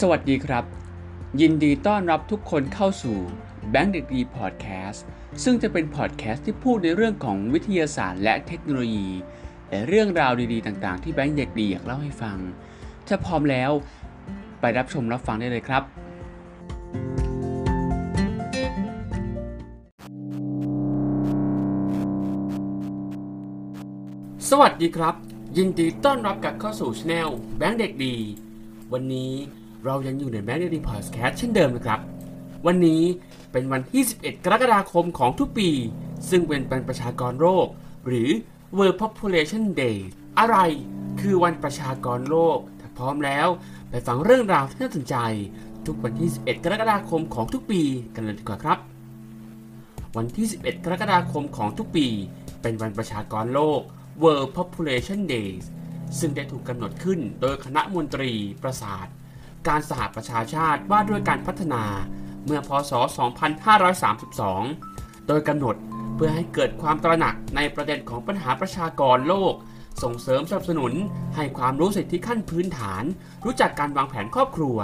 สวัสดีครับยินดีต้อนรับทุกคนเข้าสู่แบงค์เด็กดีพอดแคสต์ซึ่งจะเป็นพอดแคสต์ที่พูดในเรื่องของวิทยาศาสตร์และเทคโนโลยีและเรื่องราวดีๆต่างๆที่แบงค์เด็กดีอยากเล่าให้ฟังถ้าพร้อมแล้วไปรับชมรับฟังได้เลยครับสวัสดีครับยินดีต้อนรับกลับเข้าสู่ช anel แบงค์เด็กดีวันนี้เรายังอยู่ในแบงค์เด็กดีพอดแคสต์เช่นเดิมนะครับวันนี้เป็นวันที่11กรกฎาคมของทุกปีซึ่งเป็นวันประชากรโลกหรือ World Population Day อะไรคือวันประชากรโลกถ้าพร้อมแล้วไปฟังเรื่องราวที่น่าสนใจทุกวันที่11กรกฎาคมของทุกปีกันเลยดีกว่าครับวันที่11กรกฎาคมของทุกปีเป็นวันประชากรโลก World Population Day ซึ่งได้ถูกกำหนดขึ้นโดยคณะมนตรีประสาทการสหประชาชาติว่าด้วยการพัฒนาเมื่อพ.ศ. 2532 โดยกำหนดเพื่อให้เกิดความตระหนักในประเด็นของปัญหาประชากรโลกส่งเสริมสนับสนุนให้ความรู้สิทธิขั้นพื้นฐานรู้จักการวางแผนครอบครัว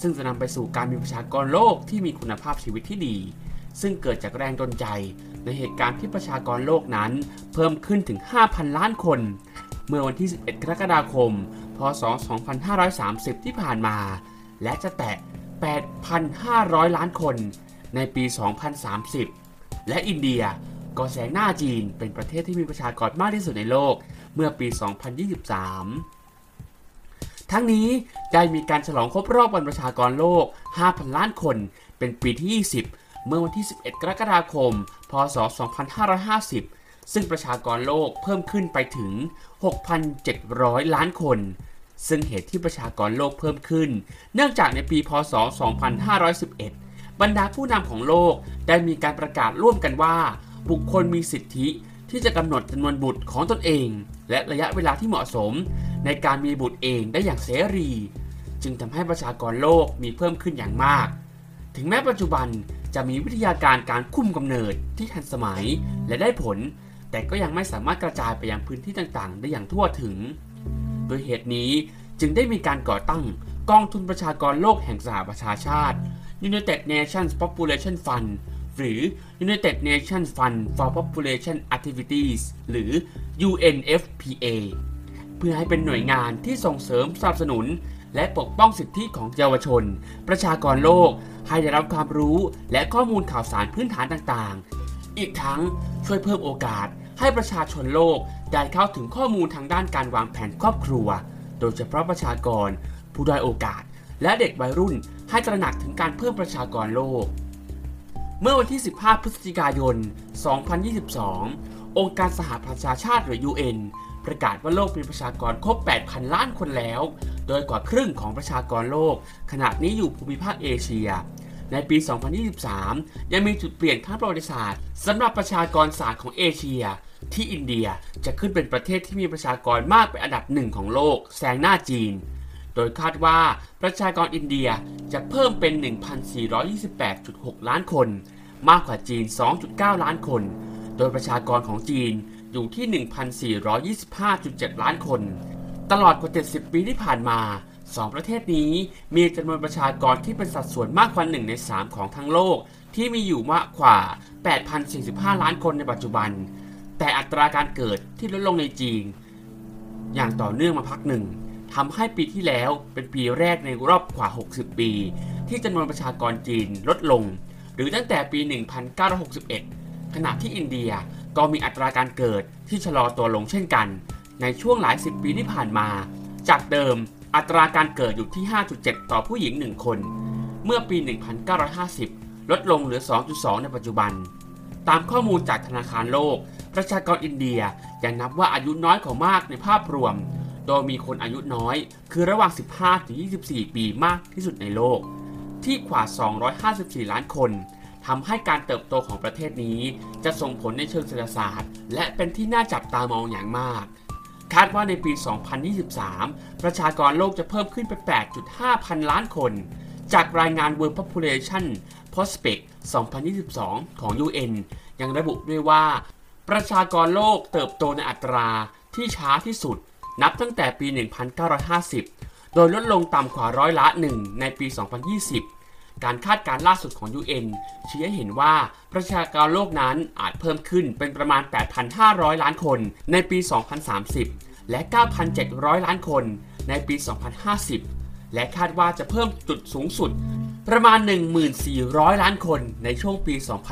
ซึ่งจะนำไปสู่การมีประชากรโลกที่มีคุณภาพชีวิตที่ดีซึ่งเกิดจากแรงดลใจในเหตุการณ์ที่ประชากรโลกนั้นเพิ่มขึ้นถึง 5,000 ล้านคนเมื่อวันที่11กรกฎาคมพ.ศ. 2530 ที่ผ่านมาและจะแตะ 8,500 ล้านคนในปี 2030 และอินเดียก็แซงหน้าจีนเป็นประเทศที่มีประชากรมากที่สุดในโลกเมื่อปี 2023 ทั้งนี้ได้มีการฉลองครบรอบวันประชากรโลก 5,000 ล้านคนเป็นปีที่ 20 เมื่อวันที่ 11 กรกฎาคม พ.ศ. 2550 ซึ่งประชากรโลกเพิ่มขึ้นไปถึง 6,700 ล้านคนซึ่งเหตุที่ประชากรโลกเพิ่มขึ้นเนื่องจากในปีพ.ศ. 2511 บรรดาผู้นำของโลกได้มีการประกาศร่วมกันว่าบุคคลมีสิทธิที่จะกำหนดจำนวนบุตรของตนเองและระยะเวลาที่เหมาะสมในการมีบุตรเองได้อย่างเสรีจึงทำให้ประชากรโลกมีเพิ่มขึ้นอย่างมากถึงแม้ปัจจุบันจะมีวิทยาการการคุมกำเนิดที่ทันสมัยและได้ผลแต่ก็ยังไม่สามารถกระจายไปยังพื้นที่ต่างๆได้อย่างทั่วถึงโดยเหตุนี้จึงได้มีการก่อตั้งกองทุนประชากรโลกแห่งสหประชาชาติ United Nations Population Fund หรือ United Nations Fund for Population Activities หรือ UNFPA เพื่อให้เป็นหน่วยงานที่ส่งเสริมสนับสนุนและปกป้องสิทธิของเยาวชนประชากรโลกให้ได้รับความรู้และข้อมูลข่าวสารพื้นฐานต่างๆอีกทั้งช่วยเพิ่มโอกาสให้ประชาชนโลกได้เข้าถึงข้อมูลทางด้านการวางแผนครอบครัวโดยเฉพาะประชากรผู้ด้อยโอกาสและเด็กวัยรุ่นให้ตระหนักถึงการเพิ่มประชากรโลกเมื่อวันที่15พฤศจิกายน2022องค์การสหประชาชาติหรือ UN ประกาศว่าโลกมีประชากรครบ 8,000 ล้านคนแล้วโดยกว่าครึ่งของประชากรโลกขณะนี้อยู่ภูมิภาคเอเชียในปี2023ยังมีจุดเปลี่ยนทางประวัติศาสตร์สำหรับประชากรศาสตร์ของเอเชียที่อินเดียจะขึ้นเป็นประเทศที่มีประชากรมากเป็นอันดับ1ของโลกแซงหน้าจีนโดยคาดว่าประชากรอินเดียจะเพิ่มเป็น 1,428.6 ล้านคนมากกว่าจีน 2.9 ล้านคนโดยประชากรของจีนอยู่ที่ 1,425.7 ล้านคนตลอดกว่า70ปีที่ผ่านมา2ประเทศนี้มีจำนวนประชากรที่เป็นสัดส่วนมากกว่า1ใน3ของทั้งโลกที่มีอยู่มากกว่า 8,045 ล้านคนในปัจจุบันแต่อัตราการเกิดที่ลดลงในจีนอย่างต่อเนื่องมาพักหนึ่งทำให้ปีที่แล้วเป็นปีแรกในรอบกว่า60ปีที่จำนวนประชากรจีนลดลงหรือตั้งแต่ปี 1961 ขณะที่อินเดียก็มีอัตราการเกิดที่ชะลอตัวลงเช่นกันในช่วงหลายสิบปีที่ผ่านมาจากเดิมอัตราการเกิดอยู่ที่ 5.7 ต่อผู้หญิง1คนเมื่อปี 1950 ลดลงเหลือ 2.2 ในปัจจุบันตามข้อมูลจากธนาคารโลกประชากรอินเดียยังนับว่าอายุน้อยกว่ามากในภาพรวมโดยมีคนอายุน้อยคือระหว่าง 15-24 ปีมากที่สุดในโลกที่กว่า254ล้านคนทำให้การเติบโตของประเทศนี้จะส่งผลในเชิงเศรษฐศาสตร์และเป็นที่น่าจับตามองอย่างมากคาดว่าในปี 2023 ประชากรโลกจะเพิ่มขึ้นไป 8.5 พันล้านคนจากรายงาน World Population Prospect 2022 ของ UN ยังระบุด้วยว่าประชากรโลกเติบโตในอัตราที่ช้าที่สุดนับตั้งแต่ปี 1950 ดยลดลงต่ำกว่า100% ในปี 2020 การคาดการณ์ล่าสุดของ UN ชี้ให้เห็นว่าประชากรโลกนั้นอาจเพิ่มขึ้นเป็นประมาณ 8,500 ล้านคนในปี 2030 และ 9,700 ล้านคนในปี 2050 และคาดว่าจะเพิ่มจุดสูงสุดประมาณ 1,400 ล้านคนในช่วงปี 2080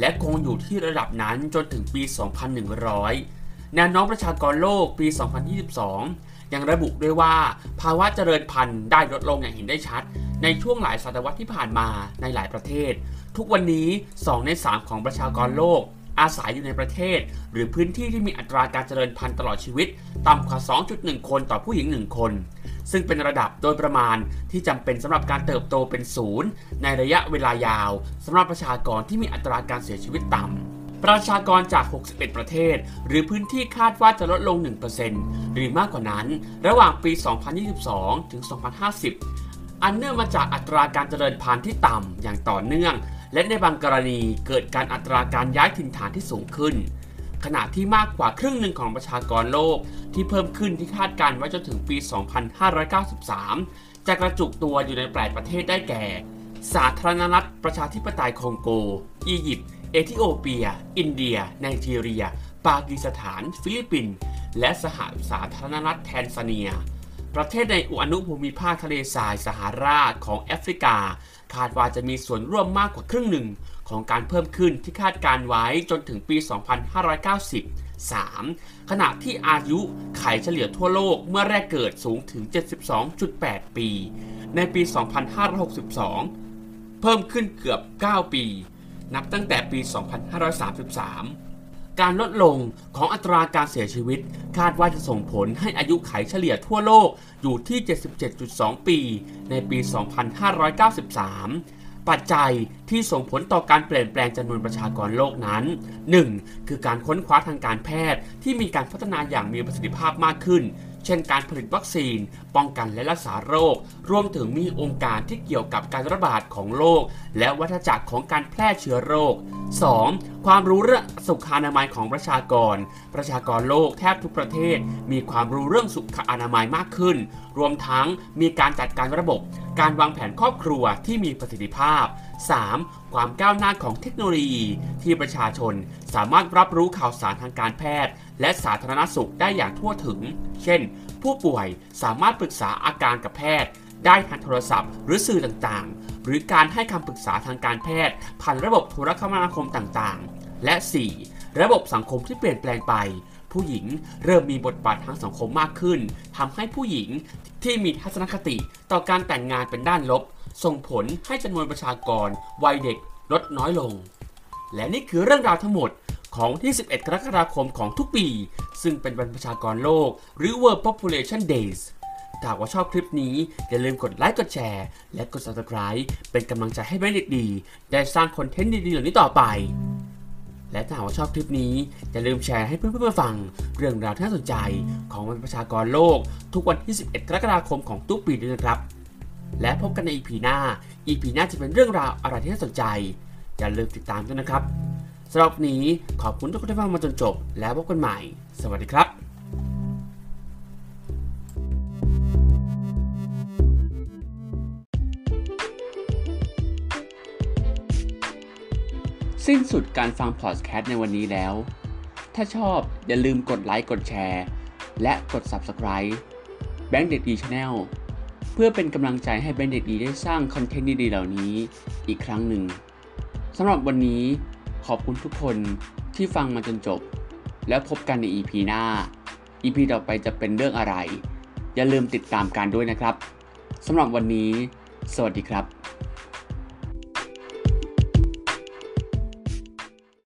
และคงอยู่ที่ระดับนั้นจนถึงปี 2100 แนวโน้มประชากรโลกปี 2022 ยังระบุด้วยว่าภาวะเจริญพันธุ์ได้ลดลงอย่างเห็นได้ชัดในช่วงหลายศตวรรษที่ผ่านมาในหลายประเทศทุกวันนี้ 2 ใน 3 ของประชากรโลกอาศัยอยู่ในประเทศหรือพื้นที่ที่มีอัตราการเจริญพันธุ์ตลอดชีวิตต่ำกว่า 2.1 คนต่อผู้หญิง 1 คนซึ่งเป็นระดับโดยประมาณที่จำเป็นสำหรับการเติบโตเป็นศูนย์ในระยะเวลายาวสำหรับประชากรที่มีอัตราการเสียชีวิตต่ำประชากรจาก 61 ประเทศหรือพื้นที่คาดว่าจะลดลง 1% หรือมากกว่านั้นระหว่างปี 2022 ถึง 2050 อันเนื่องมาจากอัตราการเจริญพันธุ์ที่ต่ำอย่างต่อเนื่องและในบางกรณีเกิดการอัตราการย้ายถิ่นฐานที่สูงขึ้นขณะที่มากกว่าครึ่งหนึ่งของประชากรโลกที่เพิ่มขึ้นที่คาดการณ์ไว้จนถึงปี 2593 จะกระจุกตัวอยู่ใน8 ประเทศได้แก่สาธารณรัฐประชาธิปไตยคองโกอียิปต์เอธิโอเปียอินเดียไนจีเรียปากีสถานฟิลิปปินส์และสาธารณรัฐแทนซาเนียประเทศในอนุภูมิภาคทะเลทรายซาฮาราของแอฟริกาคาดว่าจะมีส่วนร่วมมากกว่าครึ่งหนึ่งของการเพิ่มขึ้นที่คาดการไว้จนถึงปี 2590 3 ขณะที่อายุไขเฉลี่ยทั่วโลกเมื่อแรกเกิดสูงถึง 72.8 ปีในปี 2562 เพิ่มขึ้นเกือบ 9 ปีนับตั้งแต่ปี 2533การลดลงของอัตราการเสียชีวิตคาดว่าจะส่งผลให้อายุไขเฉลี่ยทั่วโลกอยู่ที่ 77.2 ปีในปี 2593 ปัจจัยที่ส่งผลต่อการเปลี่ยนแปลงจำนวนประชากรโลกนั้น 1. คือการค้นคว้าทางการแพทย์ที่มีการพัฒนาอย่างมีประสิทธิภาพมากขึ้นเช่นการผลิตวัคซีนป้องกันและรักษาโรครวมถึงมีองค์การที่เกี่ยวกับการระบาดของโรคและวัฏจักรของการแพร่เชื้อโรค 2. ความรู้เรื่องสุขอนามัยของประชากรโลกแทบทุกประเทศมีความรู้เรื่องสุขอนามัยมากขึ้นรวมทั้งมีการจัดการระบบการวางแผนครอบครัวที่มีประสิทธิภาพ 3. ความก้าวหน้าของเทคโนโลยีที่ประชาชนสามารถรับรู้ข่าวสารทางการแพทย์และสาธารณสุขได้อย่างทั่วถึงเช่นผู้ป่วยสามารถปรึกษาอาการกับแพทย์ได้ทางโทรศัพท์หรือสื่อต่างๆหรือการให้คำปรึกษาทางการแพทย์ผ่านระบบโทรคมนาคมต่างๆและ 4. ระบบสังคมที่เปลี่ยนแปลงไปผู้หญิงเริ่มมีบทบาททางสังคมมากขึ้นทำให้ผู้หญิงที่มีทัศนคติต่อการแต่งงานเป็นด้านลบส่งผลให้จำนวนประชากรวัยเด็กลดน้อยลงและนี่คือเรื่องราวทั้งหมดของที่ 11 กรกฎาคมของทุกปีซึ่งเป็นวันประชากรโลกหรือ World Population Days ถ้าว่าชอบคลิปนี้อย่าลืมกดไลค์กดแชร์และกด Subscribe เป็นกำลังใจให้แม่เด็กดีได้สร้างคอนเทนต์ดีๆเหล่านี้ต่อไปและถ้าว่าชอบคลิปนี้อย่าลืมแชร์ให้เพื่อนๆฟังเรื่องราวที่น่าสนใจของวันประชากรโลกทุกวันที่ 11 กรกฎาคมของทุกปีด้วยนะครับและพบกันใน EP หน้า EP หน้าจะเป็นเรื่องราวอะไรที่น่าสนใจอย่าลืมติดตามด้วยนะครับสำหรับนี้ขอบคุณทุกคนที่ฟังมาจนจบแล้วพบกันใหม่สวัสดีครับสิ้นสุดการฟังพอดแคสต์ในวันนี้แล้วถ้าชอบอย่าลืมกดไลค์กดแชร์และกด Subscribe แบงค์เด็กดี Channel เพื่อเป็นกำลังใจให้แบงค์เด็กดีได้สร้างคอนเทนต์ดีๆเหล่านี้อีกครั้งหนึ่งสำหรับวันนี้ขอบคุณทุกคนที่ฟังมาจนจบแล้วพบกันใน EP หน้า EP ต่อไปจะเป็นเรื่องอะไรอย่าลืมติดตามกันด้วยนะครับสำหรับวันนี้สวัสดีครับ